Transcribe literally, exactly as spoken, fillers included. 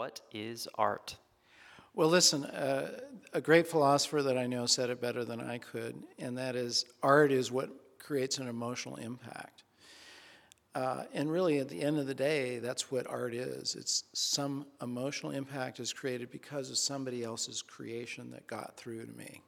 what is art? Well, listen, uh, a great philosopher that I know said it better than I could, and that is, art is what creates an emotional impact. Uh, and really, at the end of the day, that's what art is. It's some emotional impact is created because of somebody else's creation that got through to me.